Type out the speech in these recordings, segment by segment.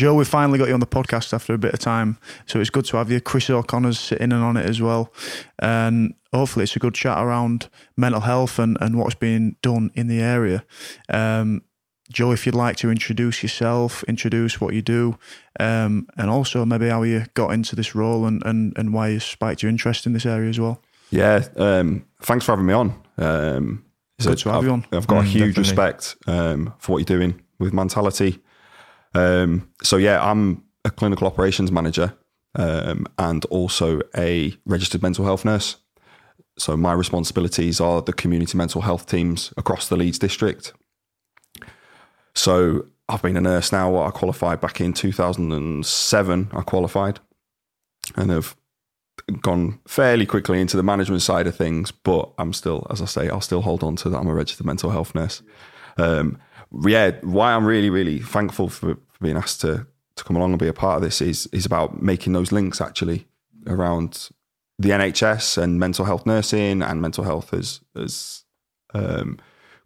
Joe, we finally got you on the podcast after a bit of time, so it's good to have you. Chris O'Connor's sitting in on it as well. And hopefully it's a good chat around mental health and what's being done in the area. Joe, if you'd like to introduce yourself, introduce what you do, and also maybe how you got into this role and why you spiked your interest in this area as well. Yeah, thanks for having me on. Good to have you on. I've got a huge respect for what you're doing with Mentality. I'm a clinical operations manager and also a registered mental health nurse. So my responsibilities are the community mental health teams across the Leeds district. So I've been a nurse now. I qualified back in 2007. I qualified and have gone fairly quickly into the management side of things, but I'm still, as I say, I'll still hold on to that. I'm a registered mental health nurse. Why I'm really, really thankful for being asked to come along and be a part of this is about making those links actually around the NHS and mental health nursing and mental health as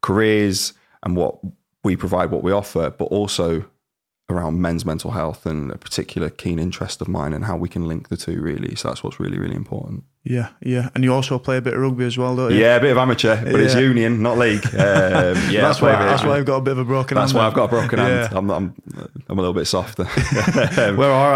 careers and what we provide, what we offer, but also around men's mental health and a particular keen interest of mine and how we can link the two really. So that's what's really, really important. Yeah, yeah. And you also play a bit of rugby as well, don't you? Yeah, a bit of amateur, but it's union, not league. That's why I've got a bit of a broken hand. That's why I've got a broken hand. I'm a little bit softer. We're all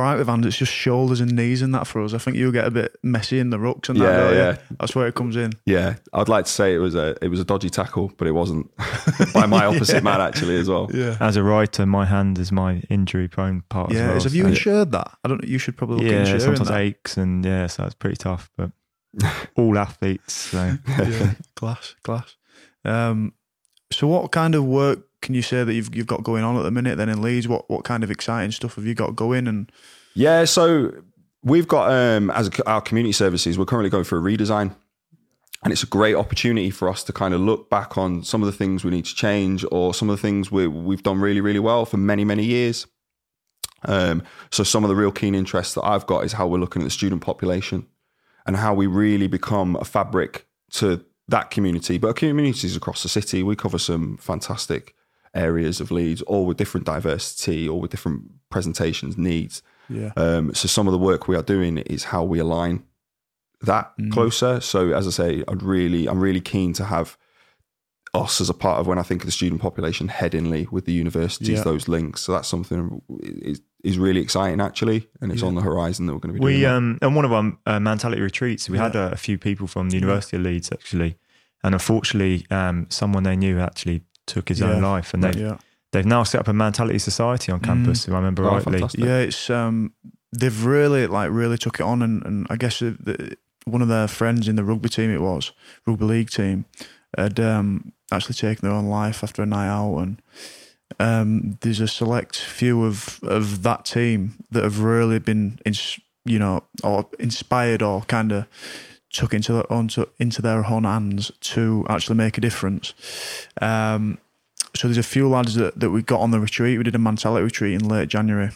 right with hands. It's just shoulders and knees and that for us. I think you get a bit messy in the rucks and that's where it comes in. Yeah, I'd like to say it was a dodgy tackle, but it wasn't by my opposite man actually as well. Yeah. As a writer, my hand is my injury-prone part as well. Have you insured that? I don't know. You should probably look insuring that. Yeah, sometimes aches and so that's pretty tough. But all athletes, so class. So what kind of work can you say that you've got going on at the minute then in Leeds? What kind of exciting stuff have you got going? And so we've got our community services, we're currently going through a redesign, and it's a great opportunity for us to kind of look back on some of the things we need to change or some of the things we've done really, really well for many years. So some of the real keen interest that I've got is how we're looking at the student population and how we really become a fabric to that community. But our communities across the city, we cover some fantastic areas of Leeds, all with different diversity, all with different presentations, needs. Yeah. So some of the work we are doing is how we align that closer. So as I say, I'm really keen to have us as a part of, when I think of the student population, Headingly with the universities, those links. So that's something is really exciting actually, and it's on the horizon that we're going to be doing. And one of our Mentality retreats, we had a few people from the University of Leeds actually, and unfortunately someone they knew actually took his own life, and they've now set up a Mentality society on campus, if I remember rightly. Fantastic. Yeah, it's they've really took it on, and I guess one of their friends in the rugby league team had actually taken their own life after a night out, and there's a select few of that team that have really been inspired or kind of took into their own hands to actually make a difference. So there's a few lads that we got on the retreat. We did a Mentality retreat in late January,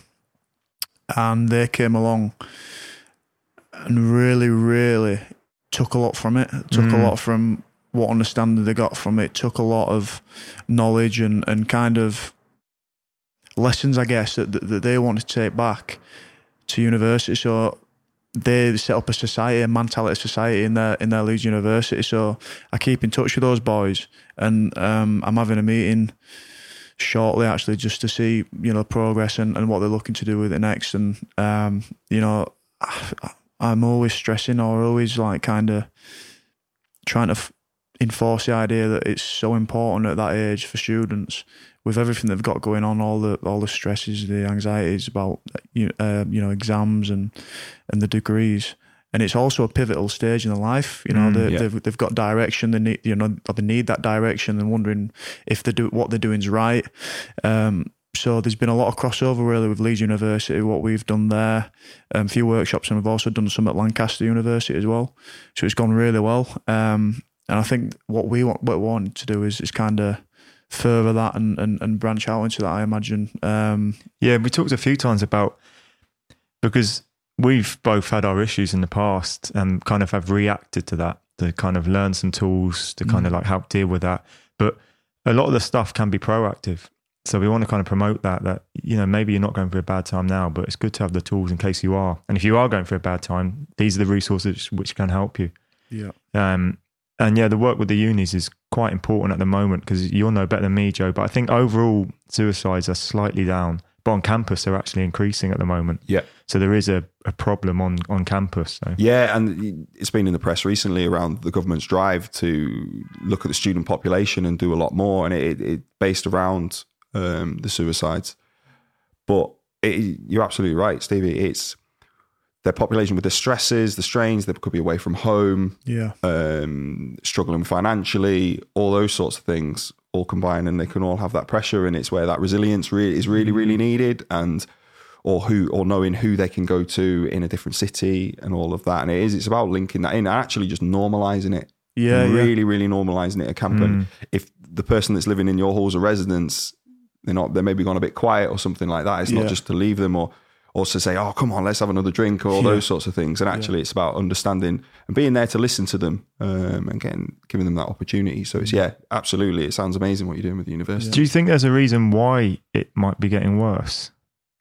and they came along and really took a lot from it. Took a lot from what understanding they got from it, took a lot of knowledge and kind of lessons, I guess, that they wanted to take back to university. So they set up a society, a Mentality society in their Leeds University. So I keep in touch with those boys, and I'm having a meeting shortly actually just to see, progress and what they're looking to do with it next. And, I'm always stressing or always like kind of trying to enforce the idea that it's so important at that age for students, with everything they've got going on, all the stresses, the anxieties about exams and the degrees, and it's also a pivotal stage in their life. They've got direction. They need that direction. They're wondering if they do what they're doing is right. So there's been a lot of crossover really with Leeds University, what we've done there, a few workshops, and we've also done some at Lancaster University as well. So it's gone really well. And I think what we want to do is kind of further that and branch out into that, I imagine. We talked a few times about, because we've both had our issues in the past and kind of have reacted to that, to kind of learn some tools to kind of like help deal with that. But a lot of the stuff can be proactive. So we want to kind of promote that, you know, maybe you're not going through a bad time now, but it's good to have the tools in case you are. And if you are going through a bad time, these are the resources which can help you. Yeah. And yeah, the work with the unis is quite important at the moment, because you'll know better than me, Joe, but I think overall suicides are slightly down, but on campus they're actually increasing at the moment. Yeah. So there is a problem on campus. So. Yeah, and it's been in the press recently around the government's drive to look at the student population and do a lot more, and it based around the suicides. But you're absolutely right, Stevie. It's their population with the stresses, the strains, they could be away from home, struggling financially, all those sorts of things all combine, and they can all have that pressure, and it's where that resilience is really, really needed, and or knowing who they can go to in a different city and all of that. And it's about linking that in and actually just normalizing it. Yeah. Really normalizing it at camp. And if the person that's living in your halls of residence, they're maybe gone a bit quiet or something like that, it's not just to leave them or to say, oh, come on, let's have another drink, or all those sorts of things. And actually it's about understanding and being there to listen to them, and giving them that opportunity. So it's, absolutely. It sounds amazing what you're doing with the university. Yeah. Do you think there's a reason why it might be getting worse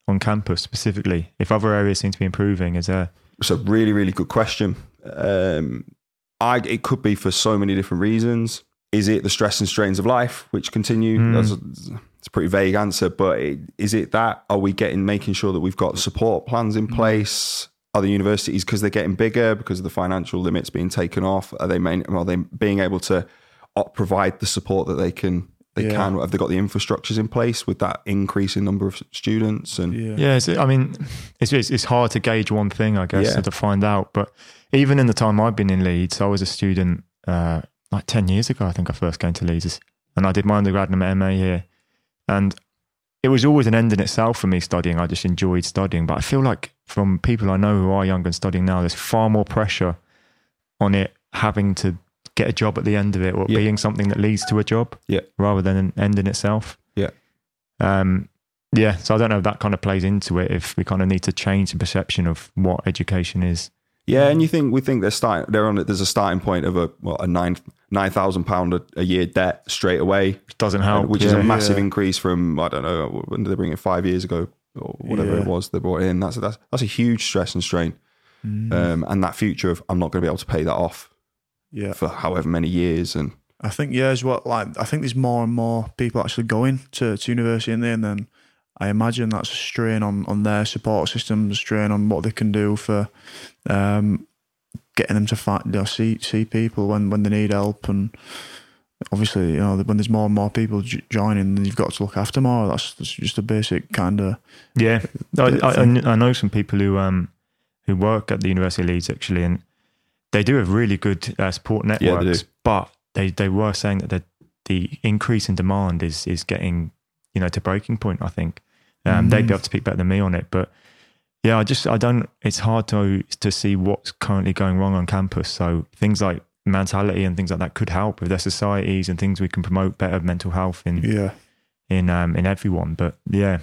on campus specifically, if other areas seem to be improving? Is there... It's a really, really good question. It could be for so many different reasons. Is it the stress and strains of life which continue? It's a pretty vague answer, but is it that? Are we making sure that we've got support plans in place? Are the universities, because they're getting bigger, because of the financial limits being taken off, are they being able to provide the support that they can? Have they got the infrastructures in place with that increase in number of students? And it's hard to gauge one thing, I guess, to find out. But even in the time I've been in Leeds, I was a student like 10 years ago, I think I first came to Leeds, and I did my undergrad and my MA here. And it was always an end in itself for me studying. I just enjoyed studying. But I feel like from people I know who are younger and studying now, there's far more pressure on it having to get a job at the end of it, or being something that leads to a job rather than an end in itself. Yeah. So I don't know if that kind of plays into it, if we kind of need to change the perception of what education is. Yeah, and we think there's a starting point of a £9,000 a year debt straight away, which doesn't help, which is a massive increase from, I don't know, when did they bring it, 5 years ago or whatever it was they brought in. That's a huge stress and strain, and that future of I'm not going to be able to pay that off for however many years. And I think there's more and more people actually going to university, and then I imagine that's a strain on their support system, a strain on what they can do for getting them to see people when they need help. And obviously, you know, when there's more and more people joining, you've got to look after more. That's just a basic kind of... Yeah. I know some people who work at the University of Leeds, actually, and they do have really good support networks, but they were saying that the increase in demand is getting... you know, to breaking point, I think. They'd be able to speak better than me on it. But yeah, it's hard to see what's currently going wrong on campus. So things like mentality and things like that could help with their societies, and things we can promote better mental health in everyone. But yeah.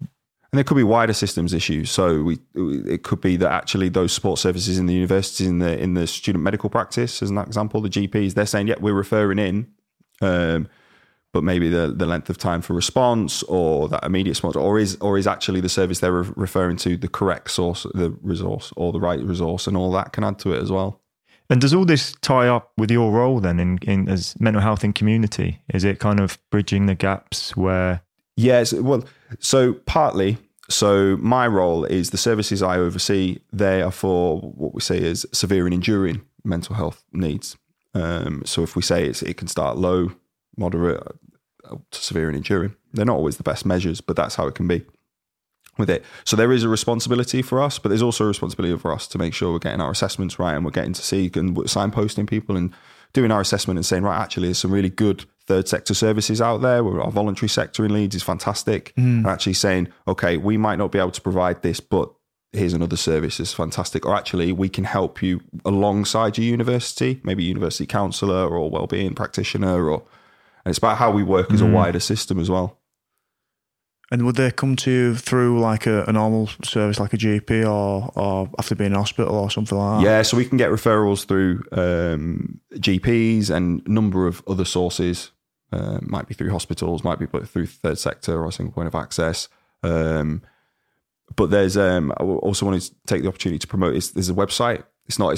And there could be wider systems issues. So it could be that actually those support services in the universities, in the student medical practice, as an example, the GPs, they're saying, we're referring in, but maybe the length of time for response, or that immediate response, or is actually the service they're referring to the correct source, the resource, or the right resource, and all that can add to it as well. And does all this tie up with your role then in as mental health in community? Is it kind of bridging the gaps where... Yes, well, so partly, so my role is the services I oversee, they are for what we say is severe and enduring mental health needs. So if we say it can start low, moderate to severe and enduring. They're not always the best measures, but that's how it can be with it. So there is a responsibility for us, but there's also a responsibility for us to make sure we're getting our assessments right, and we're getting to see and signposting people and doing our assessment and saying, right, actually there's some really good third sector services out there. Our voluntary sector in Leeds is fantastic. And actually saying, okay, we might not be able to provide this, but here's another service that's fantastic. Or actually we can help you alongside your university, maybe university counsellor or wellbeing practitioner, or... And it's about how we work as a wider system as well. And would they come to you through like a normal service, like a GP, or after being in hospital or something like that? Yeah, so we can get referrals through GPs and number of other sources. might be through hospitals, might be through third sector or a single point of access. But there's, I also wanted to take the opportunity to promote, there's a website. It's not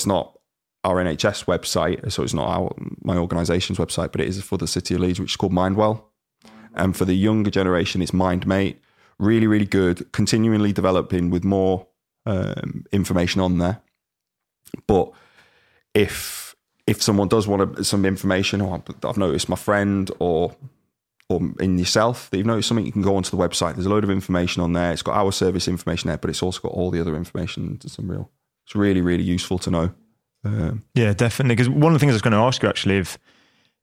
our NHS website, so it's not my organisation's website, but it is for the City of Leeds, which is called Mindwell. And for the younger generation, it's Mindmate. Really, really good, continually developing with more information on there. But if someone does want some information, or I've noticed my friend or in yourself that you've noticed something, you can go onto the website. There's a load of information on there. It's got our service information there, but it's also got all the other information. It's really, really useful to know. Yeah, definitely. Because one of the things I was going to ask you actually,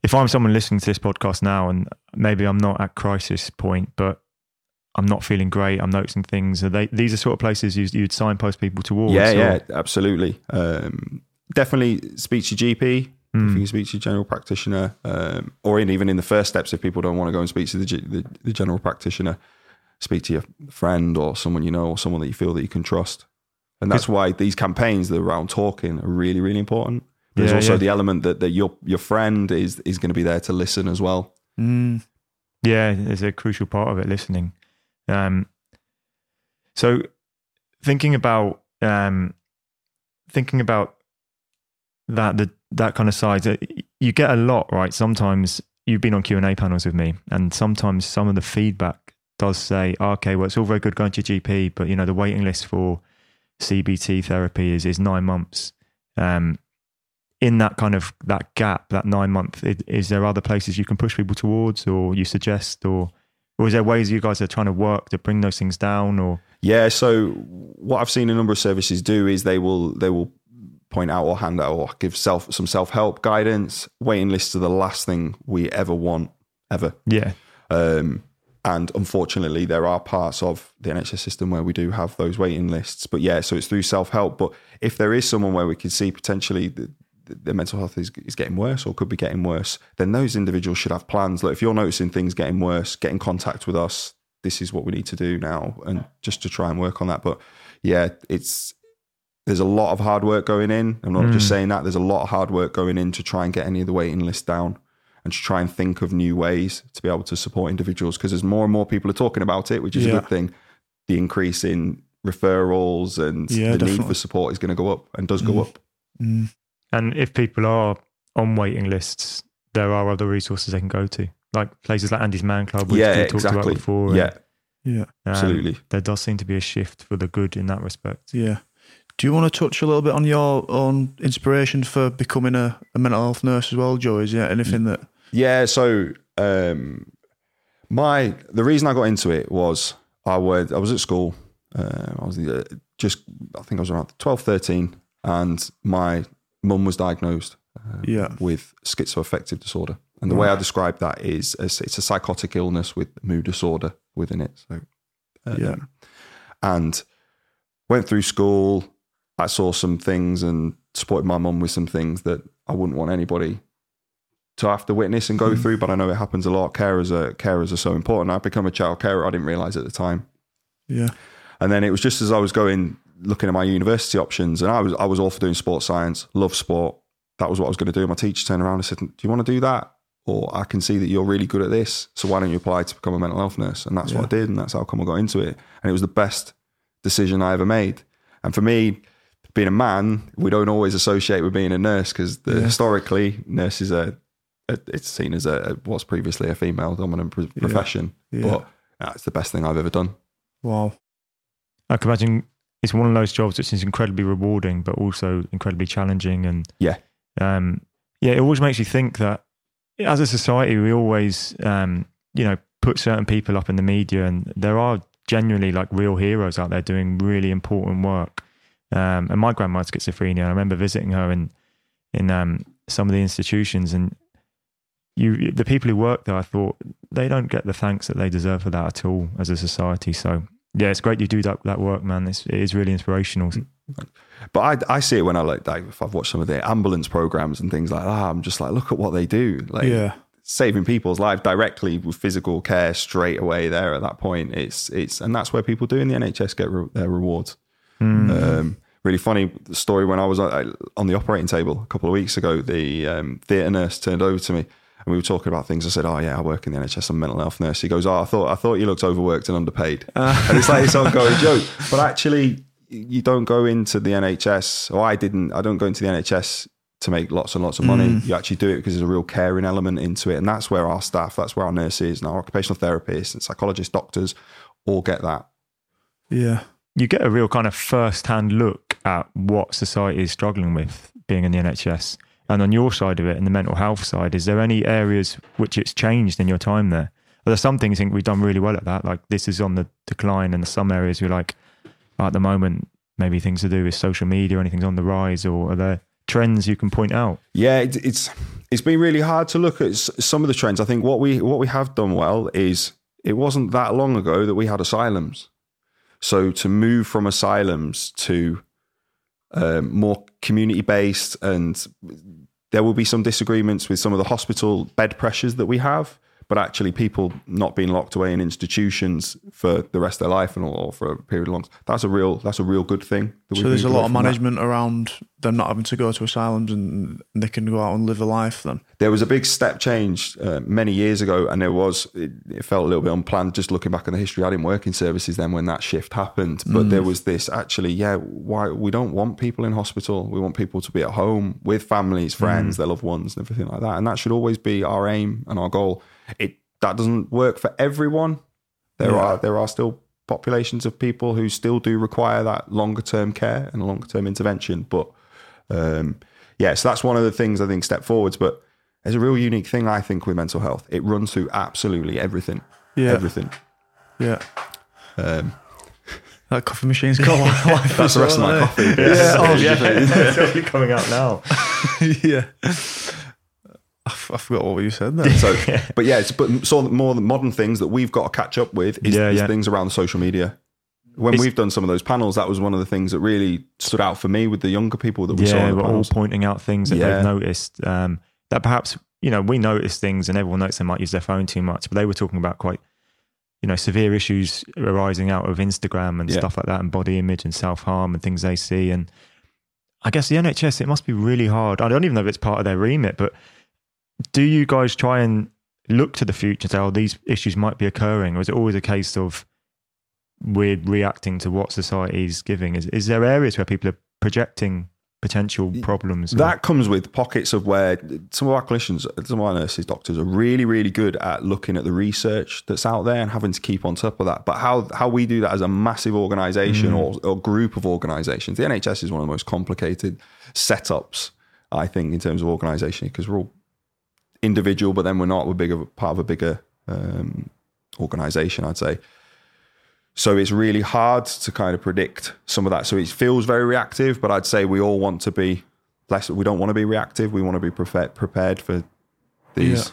if I'm someone listening to this podcast now and maybe I'm not at crisis point, but I'm not feeling great, I'm noticing things, these are sort of places you'd signpost people towards? Yeah, absolutely. Definitely speak to your GP, if you speak to your general practitioner, or even in the first steps, if people don't want to go and speak to the general practitioner, speak to your friend or someone you know, or someone that you feel that you can trust. And that's why these campaigns that are around talking are really, really important. There's also the element that your friend is going to be there to listen as well. Yeah, it's a crucial part of it, listening. So thinking about that kind of side, you get a lot, right? Sometimes you've been on Q&A panels with me, and sometimes some of the feedback does say, okay, well, it's all very good going to your GP, but the waiting list for CBT therapy is 9 months. In that kind of that gap, that 9 month, is there other places you can push people towards, or you suggest, or is there ways you guys are trying to work to bring those things down? Or yeah, so what I've seen a number of services do is they will point out or hand out or give some self-help guidance. Waiting lists are the last thing we ever want, ever. Yeah. And unfortunately, there are parts of the NHS system where we do have those waiting lists. But yeah, so it's through self-help. But if there is someone where we can see potentially the mental health is getting worse or could be getting worse, then those individuals should have plans. Look, if you're noticing things getting worse, get in contact with us. This is what we need to do now, and just to try and work on that. But yeah, there's a lot of hard work going in. I'm not just saying that. There's a lot of hard work going in to try and get any of the waiting list down, and to try and think of new ways to be able to support individuals, because as more and more people are talking about it, which is a good thing, the increase in referrals and the need for support is going to go up, and does go up. And if people are on waiting lists, there are other resources they can go to, like places like Andy's Man Club, which we talked about before. Yeah, absolutely. There does seem to be a shift for the good in that respect. Yeah. Do you want to touch a little bit on your own inspiration for becoming a mental health nurse as well, Joy? Is there anything that... Yeah, so the reason I got into it was I was at school. I was I think I was around 12, 13, and my mum was diagnosed with schizoaffective disorder. And the way I describe that is it's a psychotic illness with mood disorder within it. So, and went through school. I saw some things and supported my mum with some things that I wouldn't want anybody to have to witness and go through, but I know it happens a lot. Carers are so important. I've become a child carer. I didn't realise at the time. Yeah. And then it was just as I was looking at my university options, and I was all for doing sports science, love sport. That was what I was going to do. My teacher turned around and said, "Do you want to do that? Or I can see that you're really good at this, so why don't you apply to become a mental health nurse?" And that's what I did, and that's how come I got into it. And it was the best decision I ever made. And for me, being a man, we don't always associate with being a nurse, because historically nurses are, it's seen as what's previously a female dominant profession. But it's the best thing I've ever done. Wow. I can imagine it's one of those jobs which is incredibly rewarding, but also incredibly challenging. And it always makes you think that as a society, we always, put certain people up in the media, and there are genuinely like real heroes out there doing really important work. And my grandma had schizophrenia, and I remember visiting her in some of the institutions, and the people who work there, I thought, they don't get the thanks that they deserve for that at all as a society. So yeah, it's great you do that work, man. It is really inspirational. But I see it when I if I've watched some of the ambulance programs and things like that, I'm just like, look at what they do. Saving people's lives directly with physical care straight away there at that point. It's and that's where people do in the NHS get their rewards. Really funny story, when I was on the operating table a couple of weeks ago, the theatre nurse turned over to me and we were talking about things. I said, "Oh yeah, I work in the NHS. I'm a mental health nurse." He goes, "Oh, I thought you looked overworked and underpaid." And it's like this ongoing joke. But actually, you don't go into the NHS. Or I didn't. I don't go into the NHS to make lots and lots of money. You actually do it because there's a real caring element into it, and that's where our staff, that's where our nurses and our occupational therapists and psychologists, doctors, all get that. Yeah, you get a real kind of first-hand look at what society is struggling with being in the NHS. And on your side of it, in the mental health side, is there any areas which it's changed in your time there? Are there some things you think we've done really well at that? Like this is on the decline, and some areas you're like, at the moment, maybe things to do with social media, or anything's on the rise, or are there trends you can point out? Yeah, it's been really hard to look at some of the trends. I think what we have done well is it wasn't that long ago that we had asylums. So to move from asylums to more community-based, and there will be some disagreements with some of the hospital bed pressures that we have, but actually people not being locked away in institutions for the rest of their life and all, or for a period of long, that's a real good thing. So there's a lot of management around them not having to go to asylums, and they can go out and live a life then. There was a big step change many years ago, and it felt a little bit unplanned. Just looking back on the history, I didn't work in services then when that shift happened, but there was this why we don't want people in hospital. We want people to be at home with families, friends, their loved ones and everything like that. And that should always be our aim and our goal. That doesn't work for everyone. There are still populations of people who still do require that longer term care and longer term intervention. But so that's one of the things I think step forwards. But there's a real unique thing I think with mental health. It runs through absolutely everything. Yeah. Everything. Yeah. That coffee machine's called Life. That's the rest of my coffee. It's actually coming out now. Yeah. I forgot what you said then. So, but more the modern things that we've got to catch up with is things around social media. When we've done some of those panels, that was one of the things that really stood out for me with the younger people that we saw. Yeah, we're all pointing out things that they've noticed. That perhaps, we notice things and everyone notices they might use their phone too much, but they were talking about quite, severe issues arising out of Instagram and stuff like that, and body image and self-harm and things they see. And I guess the NHS, it must be really hard. I don't even know if it's part of their remit, but do you guys try and look to the future to how these issues might be occurring? Or is it always a case of we're reacting to what society's giving? Is there areas where people are projecting potential problems? That comes with pockets of where some of our clinicians, some of our nurses, doctors are really, really good at looking at the research that's out there and having to keep on top of that. But how we do that as a massive organisation or group of organisations, the NHS is one of the most complicated setups, I think, in terms of organisation, because we're all individual, but then we're big of part of a bigger organisation, I'd say. So it's really hard to kind of predict some of that. So it feels very reactive, but I'd say we all want to be less. We don't want to be reactive. We want to be prepared for these. Yeah.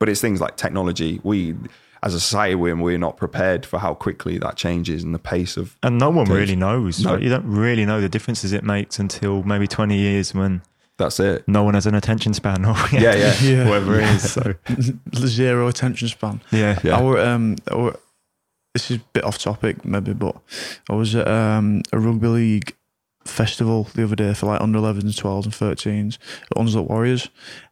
But it's things like technology. We, as a society, we're not prepared for how quickly that changes and the pace of. And no one really knows. No. Right? You don't really know the differences it makes until maybe 20 years when. That's it. No one has an attention span, or whatever it is. So zero attention span. Yeah, yeah. Our this is a bit off topic maybe, but I was at a rugby league festival the other day for like under 11s, 12s, and 13s at Onslow Warriors,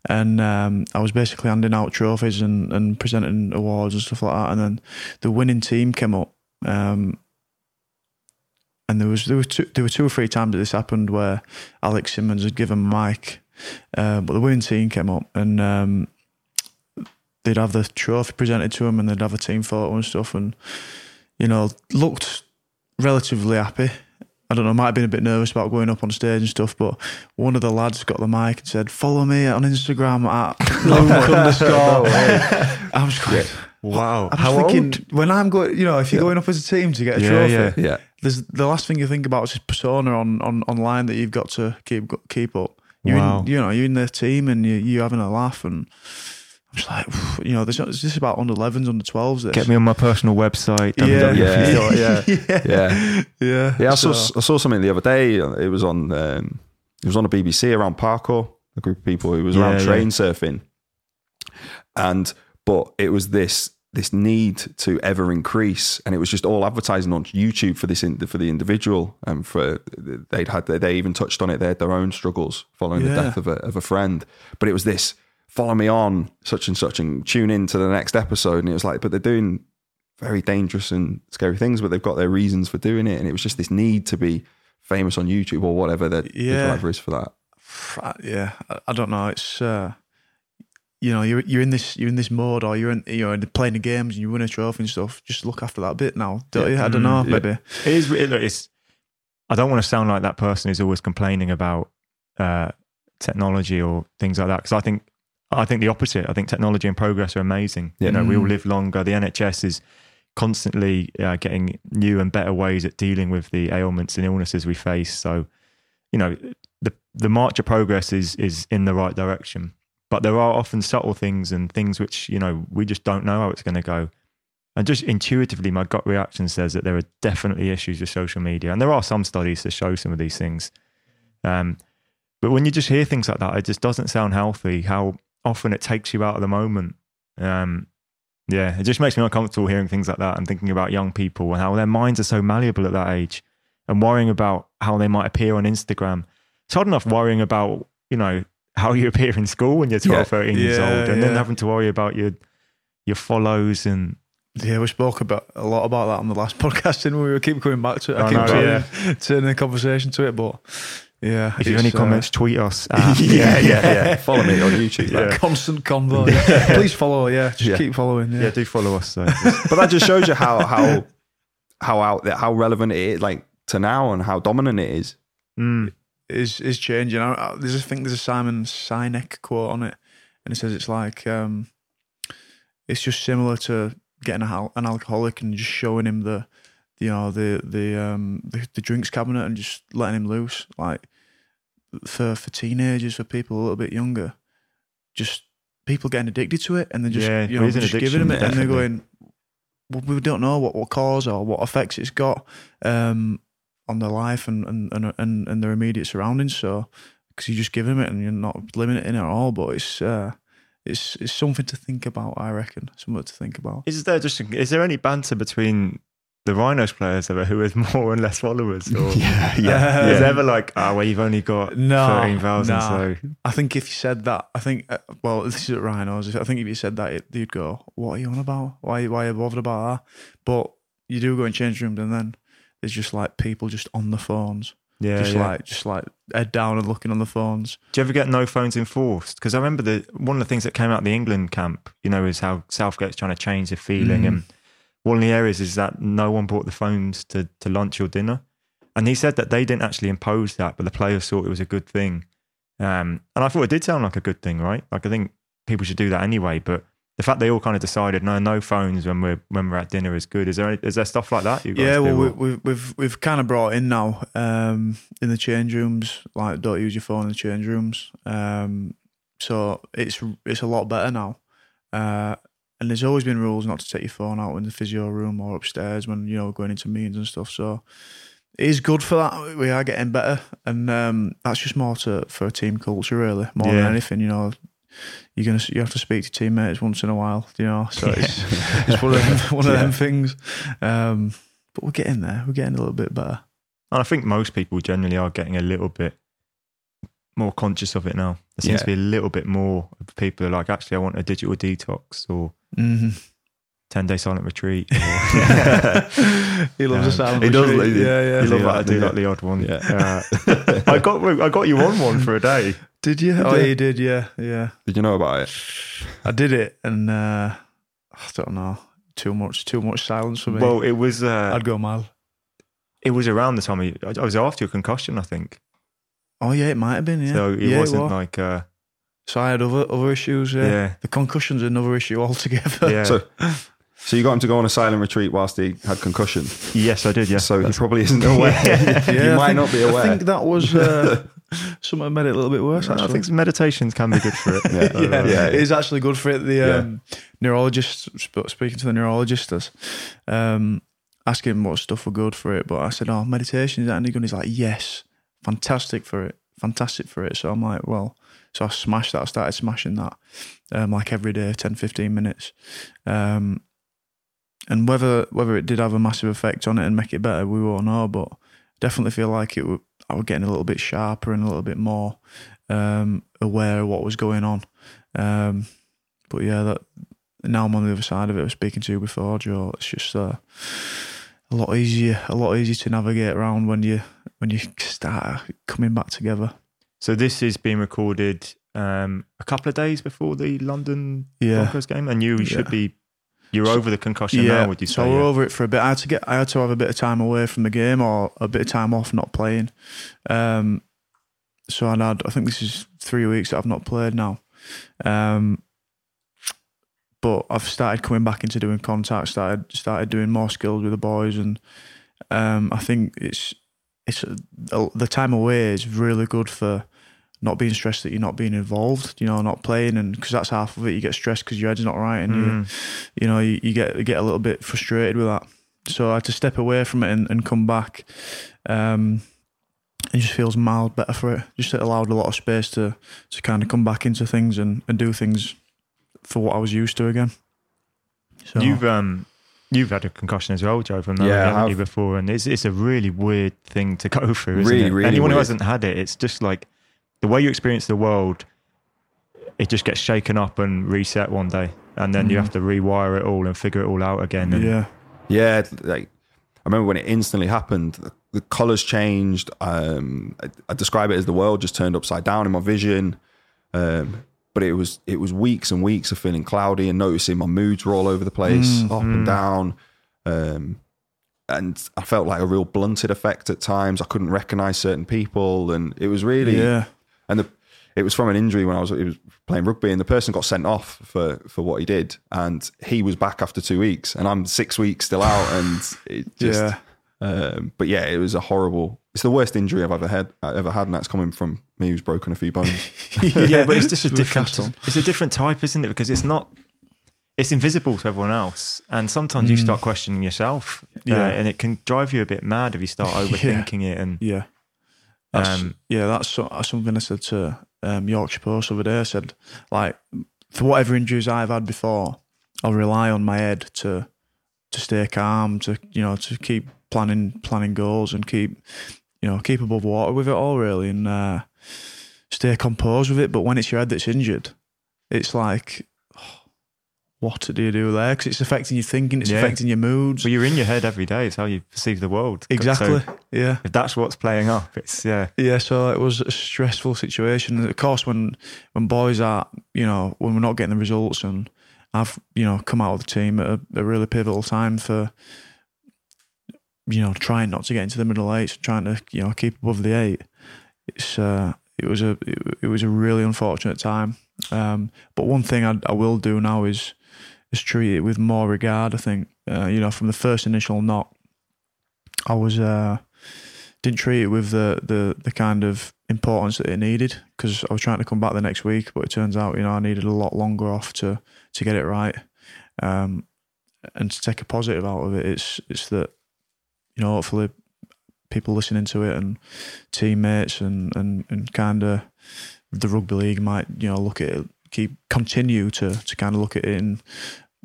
and I was basically handing out trophies and presenting awards and stuff like that. And then the winning team came up, and there were two or three times that this happened where Alex Simmons had given a mic, but the winning team came up and they'd have the trophy presented to them and they'd have a team photo and stuff, and looked relatively happy. I don't know, might have been a bit nervous about going up on stage and stuff, but one of the lads got the mic and said, "Follow me on Instagram at @look_" I'm just going, wow. I'm just thinking, when I'm going, if you're going up as a team to get a trophy, there's the last thing you think about is this persona on online that you've got to keep up. You're in the team and you're having a laugh, and I'm just like, this is about under 11s, under 12s. This. Get me on my personal website. Yeah. I saw something the other day. It was on the BBC around parkour, a group of people who was around train surfing, but it was this need to ever increase, and it was just all advertising on YouTube for the individual, and they even touched on it. They had their own struggles following the death of a friend, but it was this follow me on such and such and tune in to the next episode. And it was like, but they're doing very dangerous and scary things, but they've got their reasons for doing it. And it was just this need to be famous on YouTube or whatever the driver is for that. Yeah, I don't know. It's you know, you're in this mode, or you're playing the games and you win a trophy and stuff. Just look after that bit now, don't you? I don't know. Maybe it's. I don't want to sound like that person who's always complaining about technology or things like that, because I think the opposite. I think technology and progress are amazing. Yeah. You know, we all live longer. The NHS is constantly getting new and better ways at dealing with the ailments and illnesses we face. So, you know, the march of progress is in the right direction, but there are often subtle things and things which, you know, we just don't know how it's going to go. And just intuitively, my gut reaction says that there are definitely issues with social media, and there are some studies to show some of these things. But when you just hear things like that, it just doesn't sound healthy. How often it takes you out of the moment. Yeah, it just makes me uncomfortable hearing things like that and thinking about young people and how their minds are so malleable at that age, and worrying about how they might appear on Instagram. It's hard enough worrying about, you know, how you appear in school when you're 12, 13 years old, and then having to worry about your follows and... Yeah, we spoke a lot about that on the last podcast, and we keep coming back to it. I keep turning the conversation to it, but yeah. If you have any comments, tweet us. Follow me on YouTube. Like constant convo. Yeah. Please follow. Yeah, just keep following. Yeah, do follow us. So. But that just shows you how out there, how relevant it is, like, to now, and how dominant it is. Mm. Is changing. I think there's a Simon Sinek quote on it, and it says it's like it's just similar to getting an alcoholic and just showing him the drinks cabinet and just letting him loose. Like for teenagers, for people a little bit younger, just people getting addicted to it, and they're just just giving them it, definitely. And they're going, well, we don't know what cause or what effects it's got on their life and their immediate surroundings. So because you just give them it and you're not limiting it at all, but it's something to think about, I reckon. Something to think about. Is there any banter between the Rhinos players about who has more and less followers? Or is it ever like, well, you've only got 13,000? So I think if you said that, this is at Rhinos. I think if you said that, you'd go, "What are you on about? Why are you bothered about that?" But you do go in change rooms, and then there's just like people just on the phones. Just like head down and looking on the phones. Do you ever get no phones enforced? Because I remember one of the things that came out of the England camp, you know, is how Southgate's trying to change the feeling. Mm. And one of the areas is that no one brought the phones to lunch or dinner. And he said that they didn't actually impose that, but the players thought it was a good thing. And I thought it did sound like a good thing, right? Like, I think people should do that anyway. But the fact they all kind of decided no phones when we're at dinner is good. Is there stuff like that? You guys we've kind of brought in now in the change rooms, like, don't use your phone in the change rooms. So it's a lot better now. And there's always been rules not to take your phone out in the physio room or upstairs when, you know, going into meetings and stuff. So it is good for that. We are getting better, and that's just more for a team culture, really, more than anything. You know, you have to speak to teammates once in a while, you know. So it's one of them things. But we're getting there. We're getting a little bit better. And I think most people generally are getting a little bit more conscious of it now. There seems to be a little bit more of people who are like, actually, I want a digital detox, or 10-day silent retreat. Or, he loves a silent retreat. He loves that. I do like the odd one. Yeah. I got you on one for a day. Did you? Oh, you did, yeah. Did you know about it? I did it, and I don't know, too much silence for me. Well, it was... I'd go mad. It was around the time I was after your concussion, I think. Oh, yeah, it might have been, yeah. So it wasn't like... So I had other issues, yeah. The concussion's another issue altogether. Yeah. So you got him to go on a silent retreat whilst he had concussion? Yes, I did, yeah. So he probably isn't aware. He might not be aware. I think that was... Something made it a little bit worse, actually. I think meditations can be good for it. It is actually good for it. The neurologist, speaking to the neurologist, asking him what stuff were good for it, but I said, oh, meditation, is that any good? He's like, yes, fantastic for it. So I'm like, well, so I smashed that. I started smashing that like every day, 10, 15 minutes. And whether it did have a massive effect on it and make it better, we won't know, but definitely feel like I was getting a little bit sharper and a little bit more aware of what was going on. But yeah, that now I'm on the other side of it. I was speaking to you before, Joe. It's just a lot easier to navigate around when you start coming back together. So this is being recorded a couple of days before the London Broncos game, and you should be. You're over the concussion now, would you say? So we're over it for a bit. I had to have a bit of time away from the game, or a bit of time off not playing. So I think this is 3 weeks that I've not played now. But I've started coming back into doing contact, started doing more skills with the boys, and I think it's the time away is really good for not being stressed that you're not being involved, you know, not playing, and because that's half of it. You get stressed because your head's not right, and you get a little bit frustrated with that. So I had to step away from it and come back. It just feels mild better for it. Just it allowed a lot of space to kind of come back into things and do things for what I was used to again. So You've had a concussion as well, Joe, from that, haven't you, before? And it's a really weird thing to go through, isn't it? Really Anyone weird. Who hasn't had it, it's just like the way you experience the world, it just gets shaken up and reset one day. And then you have to rewire it all and figure it all out again. And yeah. Like, I remember when it instantly happened, the colours changed. I describe it as the world just turned upside down in my vision. But it was weeks and weeks of feeling cloudy and noticing my moods were all over the place, up and down. And I felt like a real blunted effect at times. I couldn't recognise certain people, and it was really... Yeah. And it was from an injury when he was playing rugby, and the person got sent off for what he did, and he was back after 2 weeks, and I'm 6 weeks still out, and it just... Yeah. But yeah, it was a horrible... It's the worst injury I've ever had, and that's coming from me who's broken a few bones. Yeah, but it's just a different type, isn't it? Because it's not... It's invisible to everyone else, and sometimes you start questioning yourself, and it can drive you a bit mad if you start overthinking it. And that's something I said to Yorkshire Post over there. I said, like, for whatever injuries I've had before, I'll rely on my head to stay calm, to keep planning goals, and keep above water with it all, really, and stay composed with it. But when it's your head that's injured, it's like, what do you do there? Because it's affecting your thinking, it's affecting your moods. Well, you're in your head every day. It's how you perceive the world. Exactly, so if that's what's playing up, it's, Yeah, so it was a stressful situation. And of course, when boys are, when we're not getting the results, and I've, come out of the team at a really pivotal time for, trying not to get into the middle eight, trying to, keep above the eight. It's, it was a really unfortunate time. But one thing I will do now is treat it with more regard, I think. From the first initial knock, I was didn't treat it with the kind of importance that it needed, because I was trying to come back the next week, but it turns out, I needed a lot longer off to get it right. And to take a positive out of it, it's that, hopefully people listening to it, and teammates, and kind of the rugby league might, look at it, continue to kind of look at it in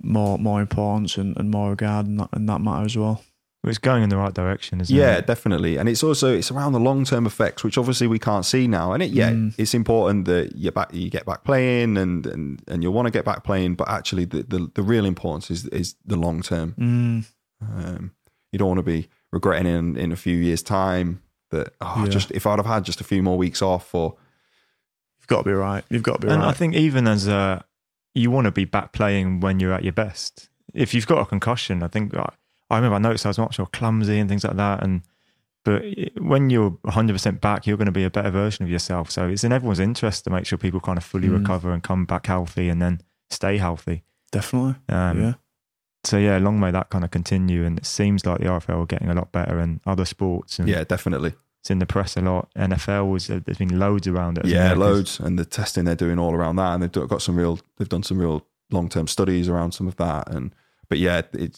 more importance and more regard in that matter as well. It's going in the right direction, isn't it? Yeah, definitely. And it's around the long-term effects, which obviously we can't see now. And it's important that you get back playing, and you'll want to get back playing, but actually the real importance is the long-term. You don't want to be regretting in a few years' time that, just if I'd have had just a few more weeks off, or... Got to be right. You've got to be right. And I think even as you want to be back playing when you're at your best. If you've got a concussion, I think I remember I noticed I was much more clumsy and things like that. But when you're 100% back, you're going to be a better version of yourself. So it's in everyone's interest to make sure people kind of fully recover and come back healthy, and then stay healthy. Definitely. So yeah, long may that kind of continue. And it seems like the RFL are getting a lot better, and other sports. And yeah, definitely. In the press a lot. NFL there's been loads around it. Yeah, loads, and the testing they're doing all around that, and they've done some real long-term studies around some of that. They're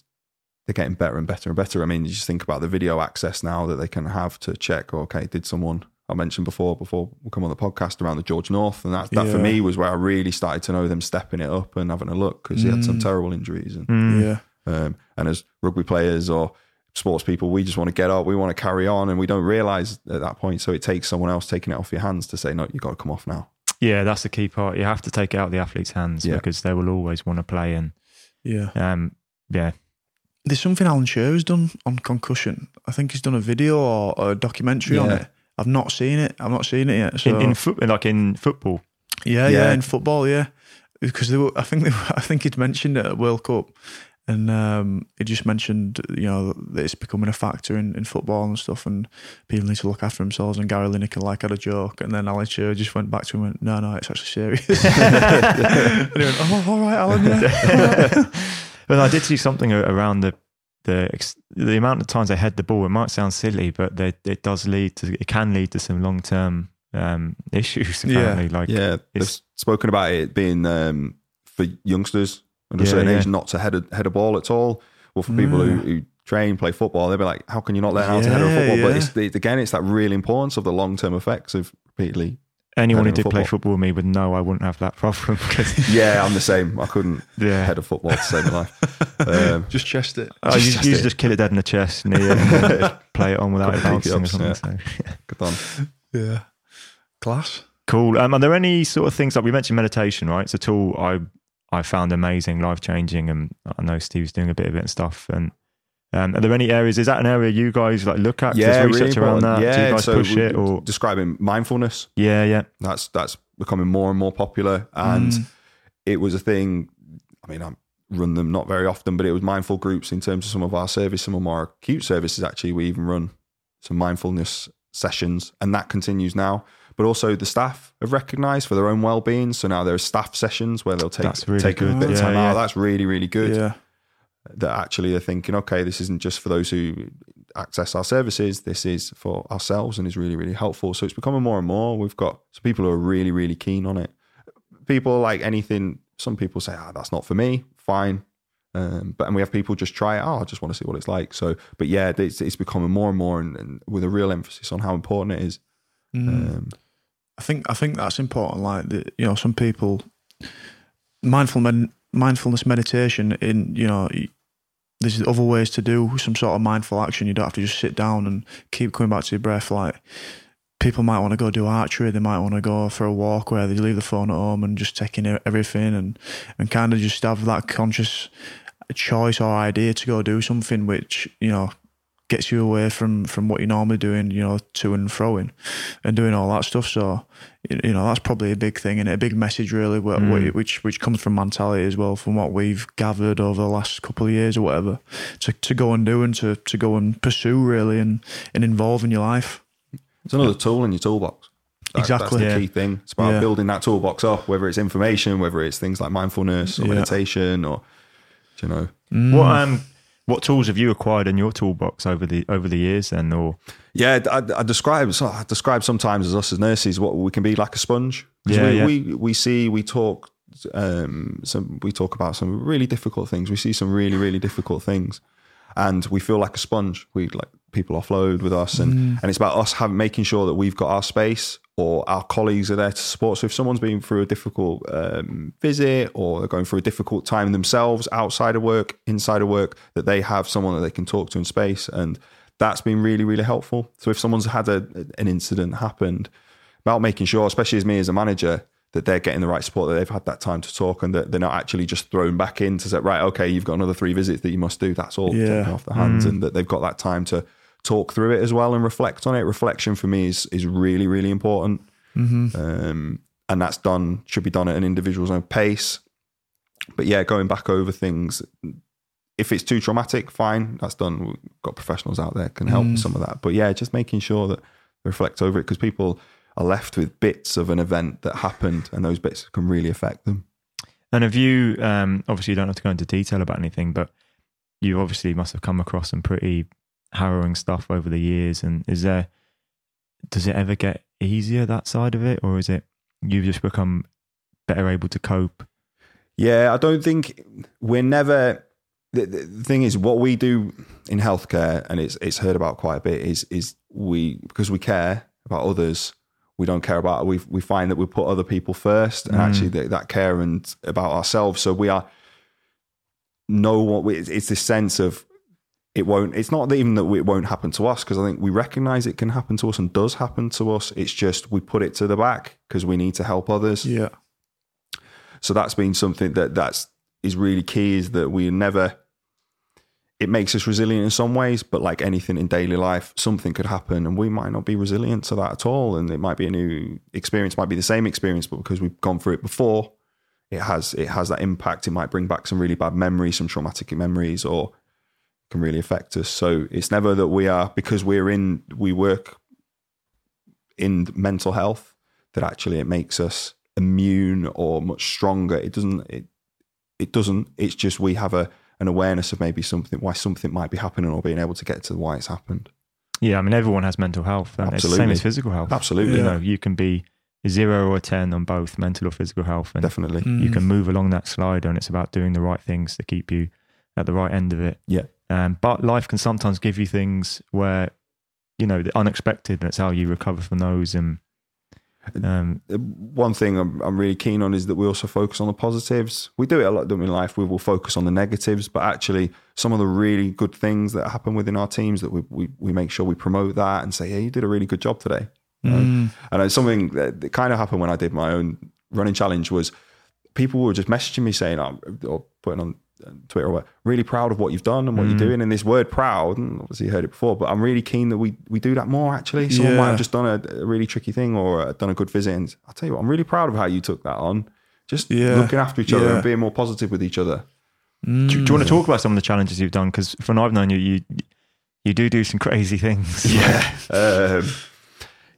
getting better and better and better. I mean, you just think about the video access now that they can have to check. Okay, did someone I mentioned before we come on the podcast around the George North, and that for me was where I really started to know them stepping it up and having a look, because he had some terrible injuries, and as rugby players or sports people, we just want to get up, we want to carry on, and we don't realize at that point. So it takes someone else taking it off your hands to say, no, you've got to come off now. Yeah, that's the key part. You have to take it out of the athlete's hands because they will always want to play. And there's something Alan Shearer's done on concussion. I think he's done a video or a documentary on it. I've not seen it. I've not seen it yet. So. In football. Yeah, in football. Yeah, because I think he'd mentioned it at World Cup, and he just mentioned that it's becoming a factor in football and stuff, and people need to look after themselves. And Gary Lineker had a joke, and then Alan Shearer just went back to him and went, "No, it's actually serious." And he went, "Oh, all right, Alan." Yeah. Well, I did see something around the amount of times they head the ball. It might sound silly, but it can lead to some long term issues. Apparently, they've spoken about it being for youngsters under a certain age not to head a ball at all. Well, for people who train, play football, they'll be like, "How can you not learn how to head a football?" Yeah. But it's that real importance of the long term effects of repeatedly. Anyone who did play football with me would know I wouldn't have that problem. I'm the same. I couldn't head a football to save my life. Just chest it. You just kill it dead in the chest and play it on without it bouncing or something. Yeah. Good on. Yeah. Class. Cool. Are there any sort of things, like we mentioned meditation, right? It's a tool I found amazing, life-changing, and I know Steve's doing a bit of it and stuff. And are there any areas, is that an area you guys look at? Yeah, there's research around that. Yeah, do you guys push it? Or? Describing mindfulness. Yeah. That's becoming more and more popular. And it was a thing, I mean, I run them not very often, but it was mindful groups in terms of some of our service, some of our acute services actually, we even run some mindfulness sessions and that continues now. But also the staff have recognised for their own well-being. So now there are staff sessions where they'll take a bit of time out. That's really, really good. Yeah. That actually are thinking, okay, this isn't just for those who access our services, this is for ourselves and is really, really helpful. So it's becoming more and more. We've got some people who are really, really keen on it. People like anything, some people say, that's not for me, fine. And we have people just try it, I just want to see what it's like. So, but yeah, it's becoming more and more and with a real emphasis on how important it is. I think that's important. Like, some people, mindfulness meditation there's other ways to do some sort of mindful action. You don't have to just sit down and keep coming back to your breath. Like, people might want to go do archery, they might want to go for a walk where they leave the phone at home and just take in everything and kind of just have that conscious choice or idea to go do something which gets you away from what you're normally doing, to and froing and doing all that stuff. So, that's probably a big thing and a big message really, which comes from Mentality as well, from what we've gathered over the last couple of years or whatever, to go and do and to go and pursue really and involve in your life. It's another tool in your toolbox. Exactly. That's the key thing. It's about building that toolbox up, whether it's information, whether it's things like mindfulness or meditation or, What tools have you acquired in your toolbox over the years then? Or I describe sometimes as us as nurses, what we can be like a sponge. We talk about some really difficult things. We see some really, really difficult things, and we feel like a sponge. We like people offload with us, and it's about us making sure that we've got our space or our colleagues are there to support. So if someone's been through a difficult visit or they're going through a difficult time themselves outside of work, inside of work, that they have someone that they can talk to in space. And that's been really, really helpful. So if someone's had an incident happened, about making sure, especially as me as a manager, that they're getting the right support, that they've had that time to talk and that they're not actually just thrown back in to say, right, okay, you've got another 3 visits that you must do. That's all taken off the hands and that they've got that time to talk through it as well and reflect on it. Reflection for me is really, really important. And that's should be done at an individual's own pace. But going back over things, if it's too traumatic, fine, that's done. We've got professionals out there can help with some of that. But just making sure that they reflect over it, because people are left with bits of an event that happened and those bits can really affect them. And have you, obviously you don't have to go into detail about anything, but you obviously must have come across some pretty harrowing stuff over the years, and does it ever get easier, that side of it, or is it you've just become better able to cope? I don't think we're never the thing is what we do in healthcare, and it's heard about quite a bit, is we, because we care about others, we don't care about we find that we put other people first and actually that care and about ourselves. So we are it's this sense of it won't, it's not even that it won't happen to us, because I think we recognize it can happen to us and does happen to us. It's just we put it to the back because we need to help others. Yeah. So that's been something that is really key, is that we never, it makes us resilient in some ways, but like anything in daily life, something could happen and we might not be resilient to that at all. And it might be a new experience, might be the same experience, but because we've gone through it before, it has that impact. It might bring back some really bad memories, some traumatic memories, or can really affect us. So it's never that we are, because we work in mental health, that actually it makes us immune or much stronger. It doesn't. It's just we have an awareness of maybe why something might be happening, or being able to get to why it's happened. Yeah, I mean, everyone has mental health. And it's the same as physical health. Absolutely. Yeah. You know, you can be 0 or 10 on both mental or physical health. And definitely. You can move along that slider, and it's about doing the right things to keep you at the right end of it. Yeah. But life can sometimes give you things where, you know, the unexpected, that's how you recover from those. And one thing I'm really keen on is that we also focus on the positives. We do it a lot, don't we, in life? We will focus on the negatives, but actually some of the really good things that happen within our teams, that we make sure we promote that and say, hey, you did a really good job today. And it's something that kind of happened when I did my own running challenge, was people were just messaging me saying, or putting on Twitter, or really proud of what you've done and what you're doing. And this word proud, and obviously you heard it before, but I'm really keen that we do that more, actually. Someone might have just done a really tricky thing, or done a good visit, and I'll tell you what, I'm really proud of how you took that on. Just looking after each other and being more positive with each other. Do you want to talk about some of the challenges you've done? Because from what I've known you, you do some crazy things.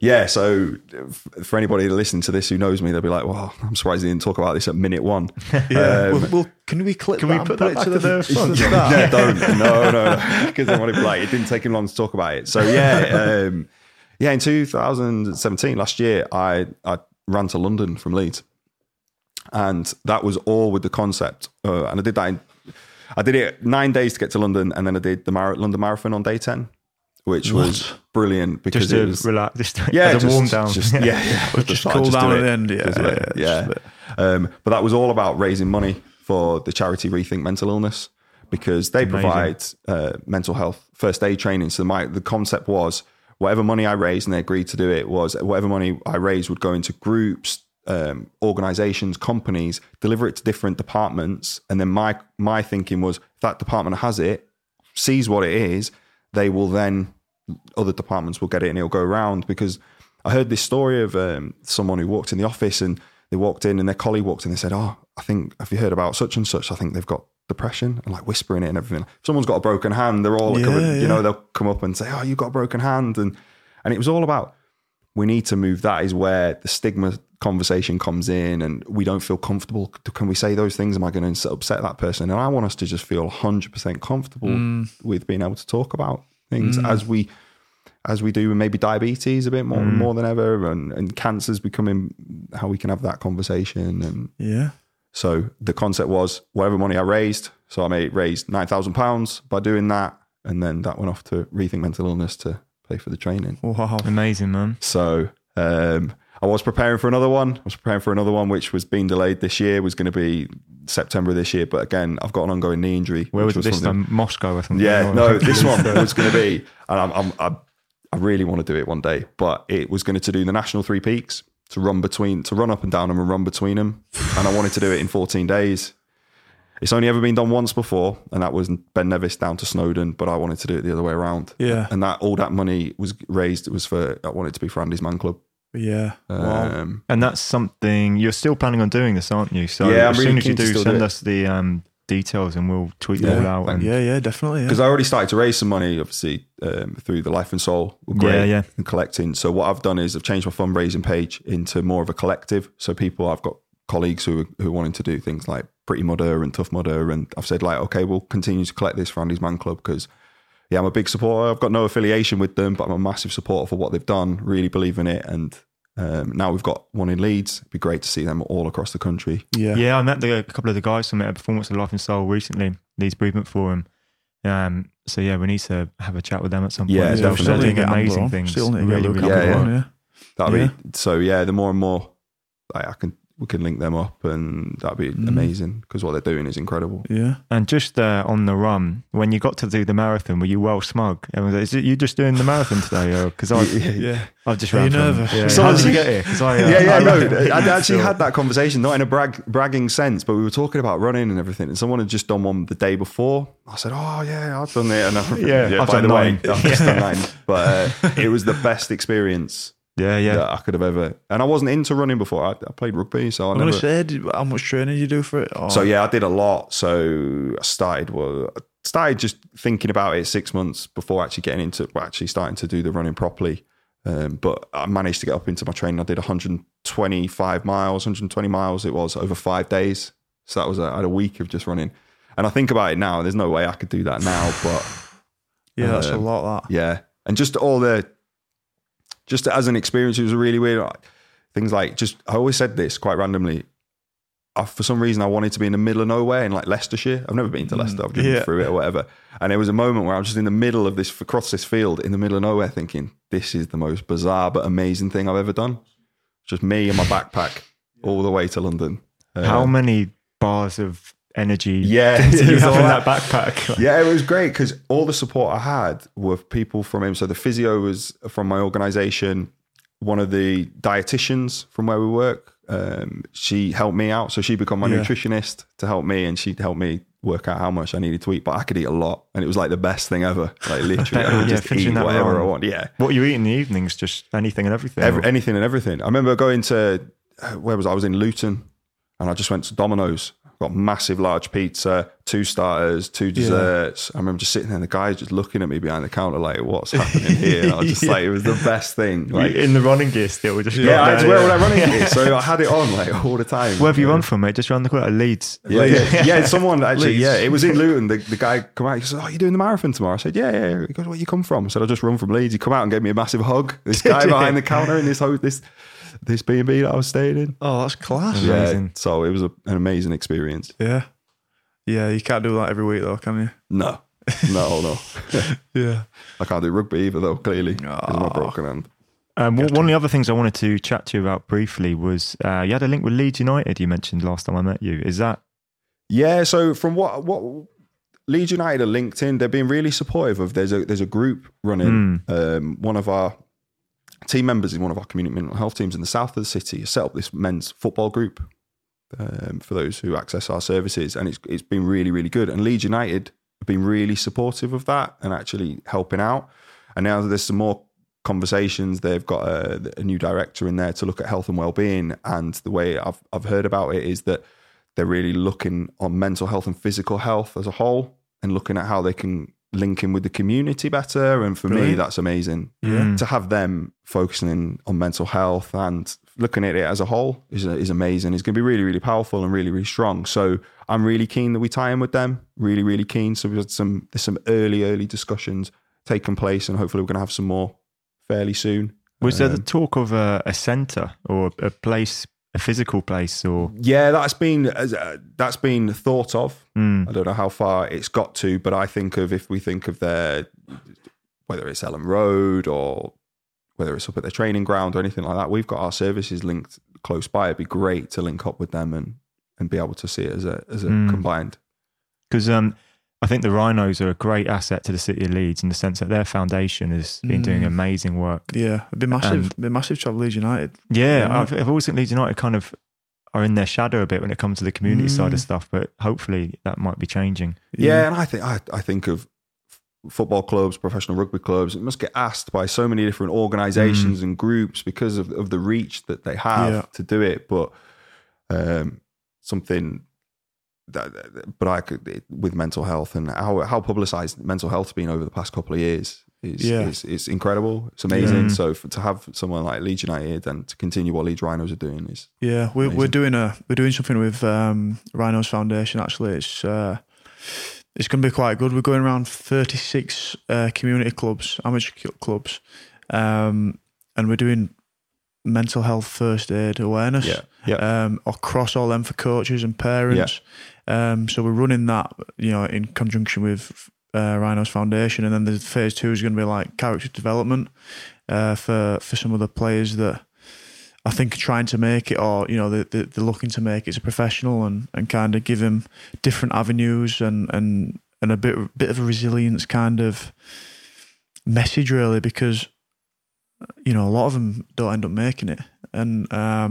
Yeah. So for anybody listening to this who knows me, they'll be like, "Wow, I'm surprised they didn't talk about this at minute one." Yeah. Can we clip? Can we put that back to the front? No, don't. No, because I wanted, like, it didn't take him long to talk about it. So in 2017, last year, I ran to London from Leeds, and that was all with the concept. And I did that. I did it 9 days to get to London, and then I did the London Marathon on day 10. Which was brilliant, because just to relax, just warm down, just cool down at the end, but that was all about raising money for the charity Rethink Mental Illness, because they provide mental health first aid training. So the concept was, whatever money I raised, and they agreed to do it, was whatever money I raised would go into groups, organizations, companies, deliver it to different departments, and then my thinking was, if that department has it, sees what it is, they will then, other departments will get it, and it'll go around. Because I heard this story of someone who walked in the office, and they walked in, and their colleague walked in, and they said, have you heard about such and such? I think they've got depression, and like whispering it and everything. If someone's got a broken hand, they're all, they'll come up and say, oh, you got a broken hand. And it was all about, we need to move. That is where the stigma conversation comes in, and we don't feel comfortable. Can we say those things? Am I going to upset that person? And I want us to just feel 100% comfortable with being able to talk about things as we do with maybe diabetes a bit more than ever, and cancer's becoming, how we can have that conversation. And so the concept was, whatever money I raised, so I raised £9,000 by doing that, and then that went off to Rethink Mental Illness to pay for the training. Wow, amazing, man. So I was preparing for another one. Which was being delayed this year. It was going to be September of this year. But again, I've got an ongoing knee injury. Where was this time? Moscow or something? Yeah, no, this one was going to be, and I really want to do it one day, but it was going to do the National Three Peaks, to run up and down them and run between them. And I wanted to do it in 14 days. It's only ever been done once before, and that was Ben Nevis down to Snowdon, but I wanted to do it the other way around. Yeah. And that all that money was raised, I wanted it to be for Andy's Man Club. Yeah. Wow. And that's something you're still planning on doing this, aren't you? So yeah, as soon as you do, send us the details, and we'll tweet it all out. Definitely. Because I already started to raise some money, obviously, through the Life and Soul Grade and collecting. So what I've done is I've changed my fundraising page into more of a collective. So I've got colleagues who are wanting to do things like Pretty Mudder and Tough Mudder, and I've said, like, okay, we'll continue to collect this for Andy's Man Club, because I'm a big supporter. I've got no affiliation with them, but I'm a massive supporter for what they've done, really believe in it. And now we've got one in Leeds. It'd be great to see them all across the country. Yeah, I met a couple of the guys from a performance of Life and Soul recently, Leeds Bereavement Forum. So yeah, we need to have a chat with them at some point. Yeah, they're doing amazing things. Really, really, that'll be, so yeah, the more and more I can we can link them up, and that'd be amazing, because what they're doing is incredible. Yeah. And just on the run, when you got to do the marathon, were you well smug? I mean, is it you just doing the marathon today? Because I've just ran. Are you nervous? Yeah. So how did you get here? I actually had that conversation, not in a bragging sense, but we were talking about running and everything, and someone had just done one the day before. I said, oh yeah, I've done it. And I've done nine. But it was the best experience that I could have ever. And I wasn't into running before. I played rugby, so I never said how much training you do for it. Oh. So I did a lot. So I started just thinking about it 6 months before actually starting to do the running properly. But I managed to get up into my training. I did 120 miles it was, over 5 days. So that was I had a week of just running. And I think about it now, there's no way I could do that now, but that's a lot. That and just all the. Just as an experience, it was really weird. Things like I always said this quite randomly. For some reason, I wanted to be in the middle of nowhere in Leicestershire. I've never been to Leicester. I've driven through it or whatever. And there was a moment where I was just in the middle of this, across this field, in the middle of nowhere, thinking, this is the most bizarre but amazing thing I've ever done. Just me and my backpack all the way to London. How many bars of energy did you have in that backpack? It was great, because all the support I had were people from him. So the physio was from my organization, one of the dietitians from where we work, she helped me out, so she became my nutritionist to help me, and she'd help me work out how much I needed to eat. But I could eat a lot, and it was like the best thing ever, like literally I would just eat whatever I want. What you eat in the evenings, just anything and everything? Anything and everything. I remember going to, where was I? I was in Luton, and I just went to Domino's, got massive large pizza, 2 starters, 2 desserts. I remember just sitting there and the guy just looking at me behind the counter like, what's happening here? And I was just like, it was the best thing. Like in the running gear still. We just I had to wear all that running gear. So I had it on like all the time. Where have you run from, mate? Just around the corner, Leeds. Someone actually, it was in Luton. The guy come out, he said, oh, you're doing the marathon tomorrow? I said, yeah. He goes, where you come from? I said, I just run from Leeds. He come out and gave me a massive hug. This guy behind the counter in this B&B that I was staying in. Oh, that's class. Amazing. So it was an amazing experience. Yeah, you can't do that every week though, can you? No. No. I can't do rugby either though, clearly. Because of my broken hand. One of the other things I wanted to chat to you about briefly was you had a link with Leeds United, you mentioned last time I met you. Is that? Yeah, so from what Leeds United are linked in, they've been really supportive of, there's a group running, one of our team members in one of our community mental health teams in the south of the city set up this men's football group for those who access our services, and it's been really, really good. And Leeds United have been really supportive of that and actually helping out. And now there's some more conversations. They've got a new director in there to look at health and well-being, and the way I've heard about it is that they're really looking on mental health and physical health as a whole, and looking at how they can linking with the community better. And for me, that's amazing to have them focusing on mental health and looking at it as a whole is amazing. It's going to be really, really powerful and really, really strong. So I'm really keen that we tie in with them, really, really keen. So we've had there's some early discussions taking place, and hopefully we're going to have some more fairly soon. Was there the talk of a centre or a place, a physical place? Or that's been thought of. I don't know how far it's got to, but I think of, if we think of their, whether it's Elland Road or whether it's up at their training ground or anything like that, we've got our services linked close by. It'd be great to link up with them and be able to see it as a combined, because I think the Rhinos are a great asset to the city of Leeds in the sense that their foundation has been doing amazing work. Yeah, it'd be massive. Be massive to have Leeds United. Yeah, I've always think Leeds United kind of are in their shadow a bit when it comes to the community side of stuff, but hopefully that might be changing. Yeah, and I think of football clubs, professional rugby clubs. It must get asked by so many different organisations and groups because of the reach that they have to do it. But something. But I could, with mental health and how publicised mental health's been over the past couple of years, it's incredible. It's amazing. So to have someone like Leeds United and to continue what Leeds Rhinos are doing is we're doing something with Rhinos Foundation. Actually, it's going to be quite good. We're going around 36 community clubs, amateur clubs, and we're doing mental health first aid awareness across all them for coaches and parents. So we're running that in conjunction with Rhinos Foundation, and then the phase 2 is going to be like character development for some of the players that I think, trying to make it, or, you know, they're looking to make it as a professional, and kind of give him different avenues and a bit of a resilience kind of message, really, because, you know, a lot of them don't end up making it. And I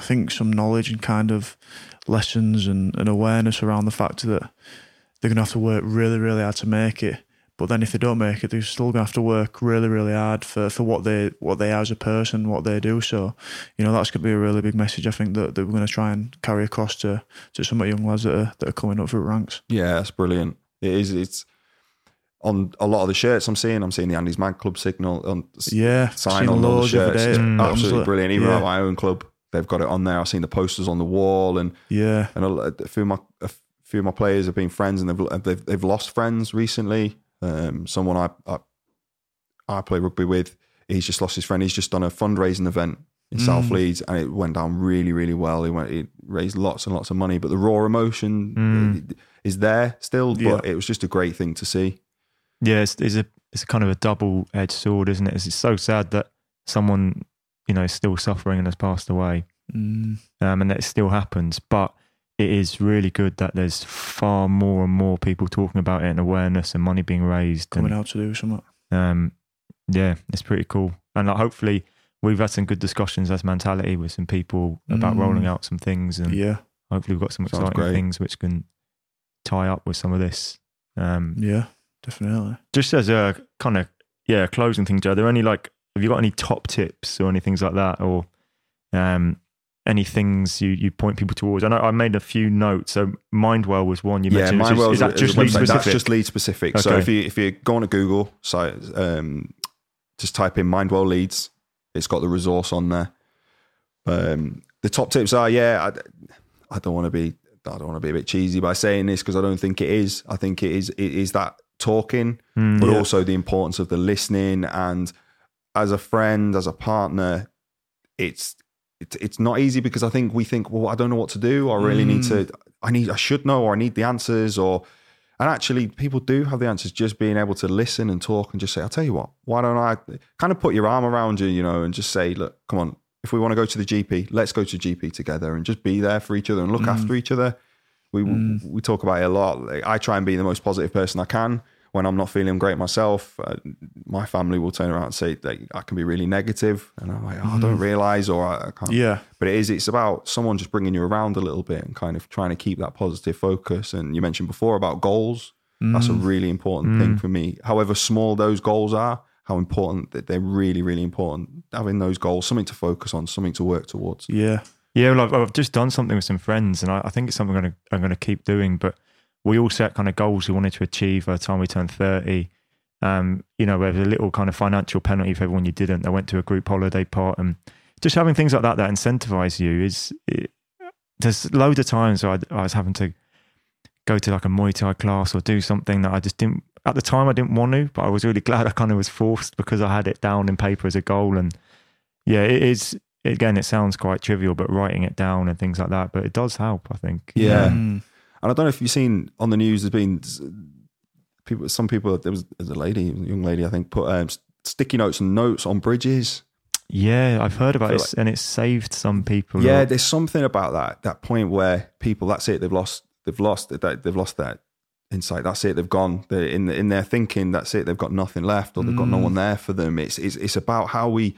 think some knowledge and kind of lessons and awareness around the fact that they're going to have to work really, really hard to make it. But then if they don't make it, they're still going to have to work really, really hard for what they are as a person, what they do. So, you know, that's going to be a really big message, I think, that we're going to try and carry across to some of the young lads that are coming up through ranks. Yeah, that's brilliant. It is. It's on a lot of the shirts I'm seeing the Andy's Man Club signal on, yeah, sign on all the shirts. Absolutely brilliant. Even at my own club, they've got it on there. I've seen the posters on the wall, and a few of my players have been friends, and they've lost friends recently. Someone I play rugby with, he's just lost his friend. He's just done a fundraising event in South Leeds, and it went down really, really well. It raised lots and lots of money, but the raw emotion is there still. But it was just a great thing to see. Yeah, it's a kind of a double-edged sword, isn't it? It's so sad that someone, you know, is still suffering and has passed away, and that it still happens. But it is really good that there's far more and more people talking about it, and awareness and money being raised. Coming out to do something. Yeah, it's pretty cool. And like, hopefully we've had some good discussions as Mentality with some people about rolling out some things, and hopefully we've got some exciting things which can tie up with some of this. Yeah, definitely. Just as a kind of, closing thing, Joe, are there any, have you got any top tips or any things like that, or any things you point people towards? I know I made a few notes. So Mindwell was one you mentioned. Yeah, Mindwell is that just Leeds specific? That's just Leeds specific. Okay. So if you go on to Google, so just type in Mindwell Leeds, it's got the resource on there. The top tips are, I don't want to be a bit cheesy by saying this, because I don't think it is. I think it is that talking, but also the importance of the listening, and as a friend, as a partner, it's not easy, because I think we think, well, I don't know what to do. I really I should know, or I need the answers, and actually people do have the answers. Just being able to listen and talk and just say, I'll tell you what, why don't I kind of put your arm around you, you know, and just say, look, come on, if we want to go to the GP, let's go to GP together, and just be there for each other and look after each other. We talk about it a lot. I try and be the most positive person I can. When I'm not feeling great myself, my family will turn around and say that I can be really negative, and I'm like, I don't realise, or I can't. Yeah. But it's about someone just bringing you around a little bit and kind of trying to keep that positive focus. And you mentioned before about goals. That's a really important thing for me. However small those goals are, how important that they're, really, really important. Having those goals, something to focus on, something to work towards. Yeah. Yeah. Well, I've just done something with some friends, and I think it's something I'm going to keep doing, but we all set kind of goals we wanted to achieve by the time we turned 30. You know, there was a little kind of financial penalty for everyone you didn't. They went to a group holiday part, and just having things like that incentivize you is... There's loads of times I was having to go to like a Muay Thai class or do something that I just didn't... At the time I didn't want to, but I was really glad I kind of was forced, because I had it down in paper as a goal. And yeah, it is... Again, it sounds quite trivial, but writing it down and things like that, but it does help, I think. Yeah. And I don't know if you've seen on the news, there's been people. Some people, there was a young lady, I think, put sticky notes and notes on bridges. Yeah, I've heard about it, like, and it's saved some people. Yeah, there's something about that point where people, that's it, they've lost that insight. That's it, they've gone. They're in their thinking, that's it, they've got nothing left, or they've got no one there for them. It's about how we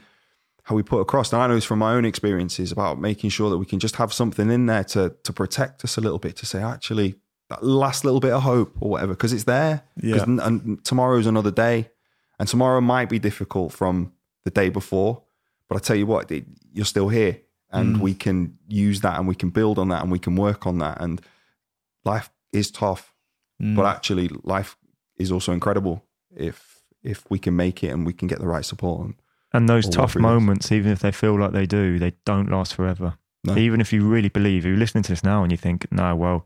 put across. And I know it's from my own experiences about making sure that we can just have something in there to protect us a little bit, to say, actually, that last little bit of hope or whatever, because it's there. Yeah. And tomorrow's another day, and tomorrow might be difficult from the day before, but I tell you what, you're still here, and we can use that, and we can build on that, and we can work on that. And life is tough, but actually life is also incredible if we can make it and we can get the right support. And those tough moments, even if they feel like they do, they don't last forever. No. Even if you really believe, you're listening to this now and you think, no, well,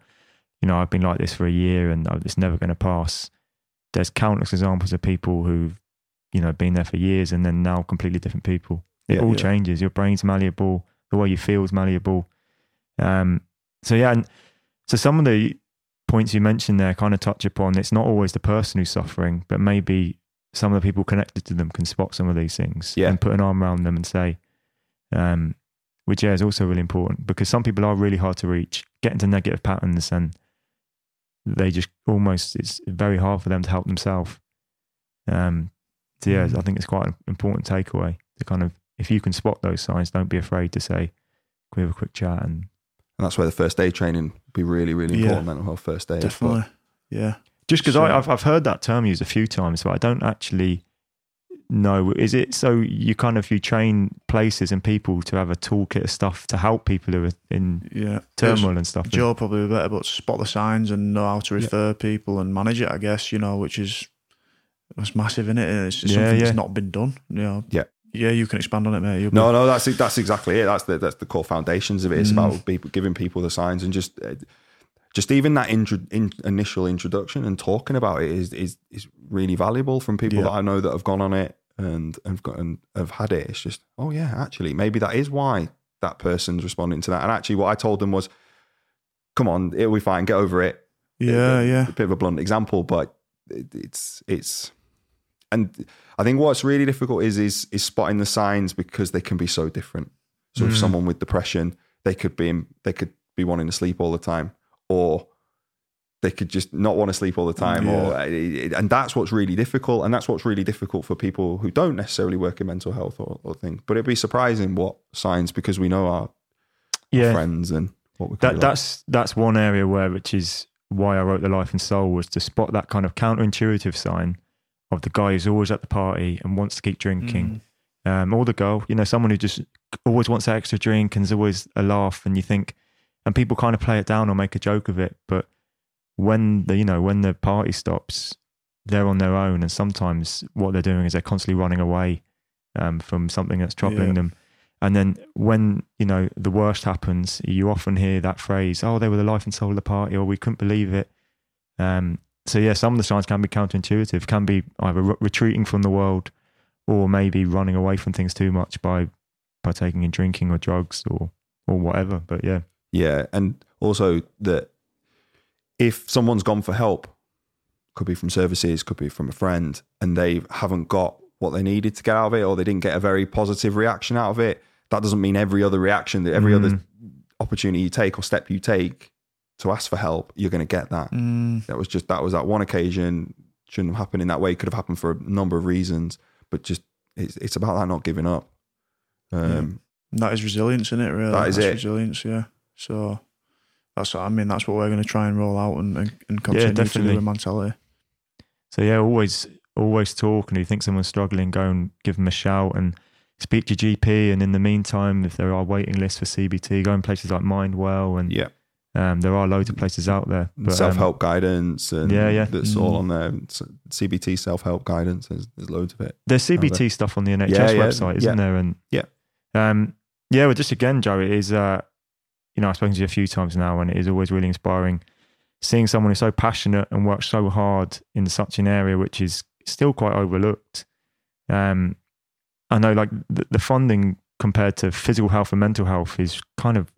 you know, I've been like this for a year and it's never going to pass. There's countless examples of people who've, you know, been there for years and then now completely different people. It all changes. Your brain's malleable. The way you feel is malleable. And so some of the points you mentioned there kind of touch upon, it's not always the person who's suffering, but maybe some of the people connected to them can spot some of these things and put an arm around them and say, which is also really important, because some people are really hard to reach, get into negative patterns, and they just almost, it's very hard for them to help themselves. So yeah, I think it's quite an important takeaway to kind of, if you can spot those signs, don't be afraid to say, can we have a quick chat? And that's where the first aid training would be really, really important, mental health first aid. Definitely, yeah. Just because I've heard that term used a few times, but I don't actually know. Is it so you kind of, you train places and people to have a toolkit of stuff to help people who are in turmoil and stuff? Joe probably be better, but spot the signs and know how to refer people and manage it, I guess, you know, which is, it's massive, isn't it? It's something that's not been done, you know. Yeah. Yeah, you can expand on it, mate. No, that's exactly it. That's the core foundations of it. It's about people, giving people the signs, and just even that initial introduction and talking about it is really valuable from people that I know that have gone on it and have had it. It's just, oh yeah, actually, maybe that is why that person's responding to that. And actually, what I told them was, come on, it'll be fine, get over it. Yeah. A bit of a blunt example, but it's. And I think what's really difficult is spotting the signs, because they can be so different. So if someone with depression, they could be wanting to sleep all the time, or they could just not want to sleep all the time. And that's what's really difficult. And that's what's really difficult for people who don't necessarily work in mental health or things. But it'd be surprising what signs, because we know our friends and what we can do. That's one area where, which is why I wrote The Life and Soul, was to spot that kind of counterintuitive sign of the guy who's always at the party and wants to keep drinking, or the girl, you know, someone who just always wants an extra drink and there's always a laugh, and you think, and people kind of play it down or make a joke of it, but when the party stops, they're on their own, and sometimes what they're doing is they're constantly running away from something that's troubling them. And then when, you know, the worst happens, you often hear that phrase, oh, they were the life and soul of the party, or we couldn't believe it. So yeah, some of the signs can be counterintuitive, can be either retreating from the world, or maybe running away from things too much by taking in drinking or drugs or whatever. But yeah. Yeah. And also that if someone's gone for help, could be from services, could be from a friend, and they haven't got what they needed to get out of it, or they didn't get a very positive reaction out of it, that doesn't mean every other opportunity you take or step you take to ask for help, you're going to get that. That was that one occasion. Shouldn't have happened in that way. Could have happened for a number of reasons, but just it's about that not giving up. That is resilience, isn't it? Really, that's it. Resilience, yeah. So that's what I mean. That's what we're going to try and roll out and continue to do with mentality. So yeah, always talk. And if you think someone's struggling, go and give them a shout and speak to your GP. And in the meantime, if there are waiting lists for CBT, go in places like Mindwell . There are loads of places out there. But, self-help guidance. And that's all on there. CBT self-help guidance. There's loads of it. There's CBT stuff on the NHS website, isn't there? And well, just again, Joe, it is, you know, I've spoken to you a few times now, and it is always really inspiring seeing someone who's so passionate and works so hard in such an area, which is still quite overlooked. I know, like, the funding compared to physical health and mental health is kind of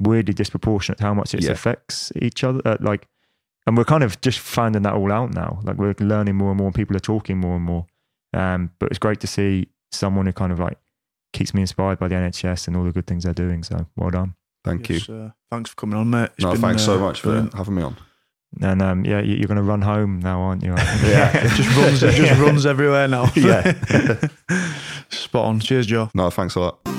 weirdly disproportionate how much it affects each other, and we're kind of just finding that all out now. Like, we're learning more and more, and people are talking more and more, but it's great to see someone who kind of like keeps me inspired by the NHS and all the good things they're doing. So well done. Thank you. Thanks for coming on, mate. Thanks so much for having me on. And you're going to run home now, aren't you? It just runs everywhere now. Spot on. Cheers, Joe. No, thanks a lot.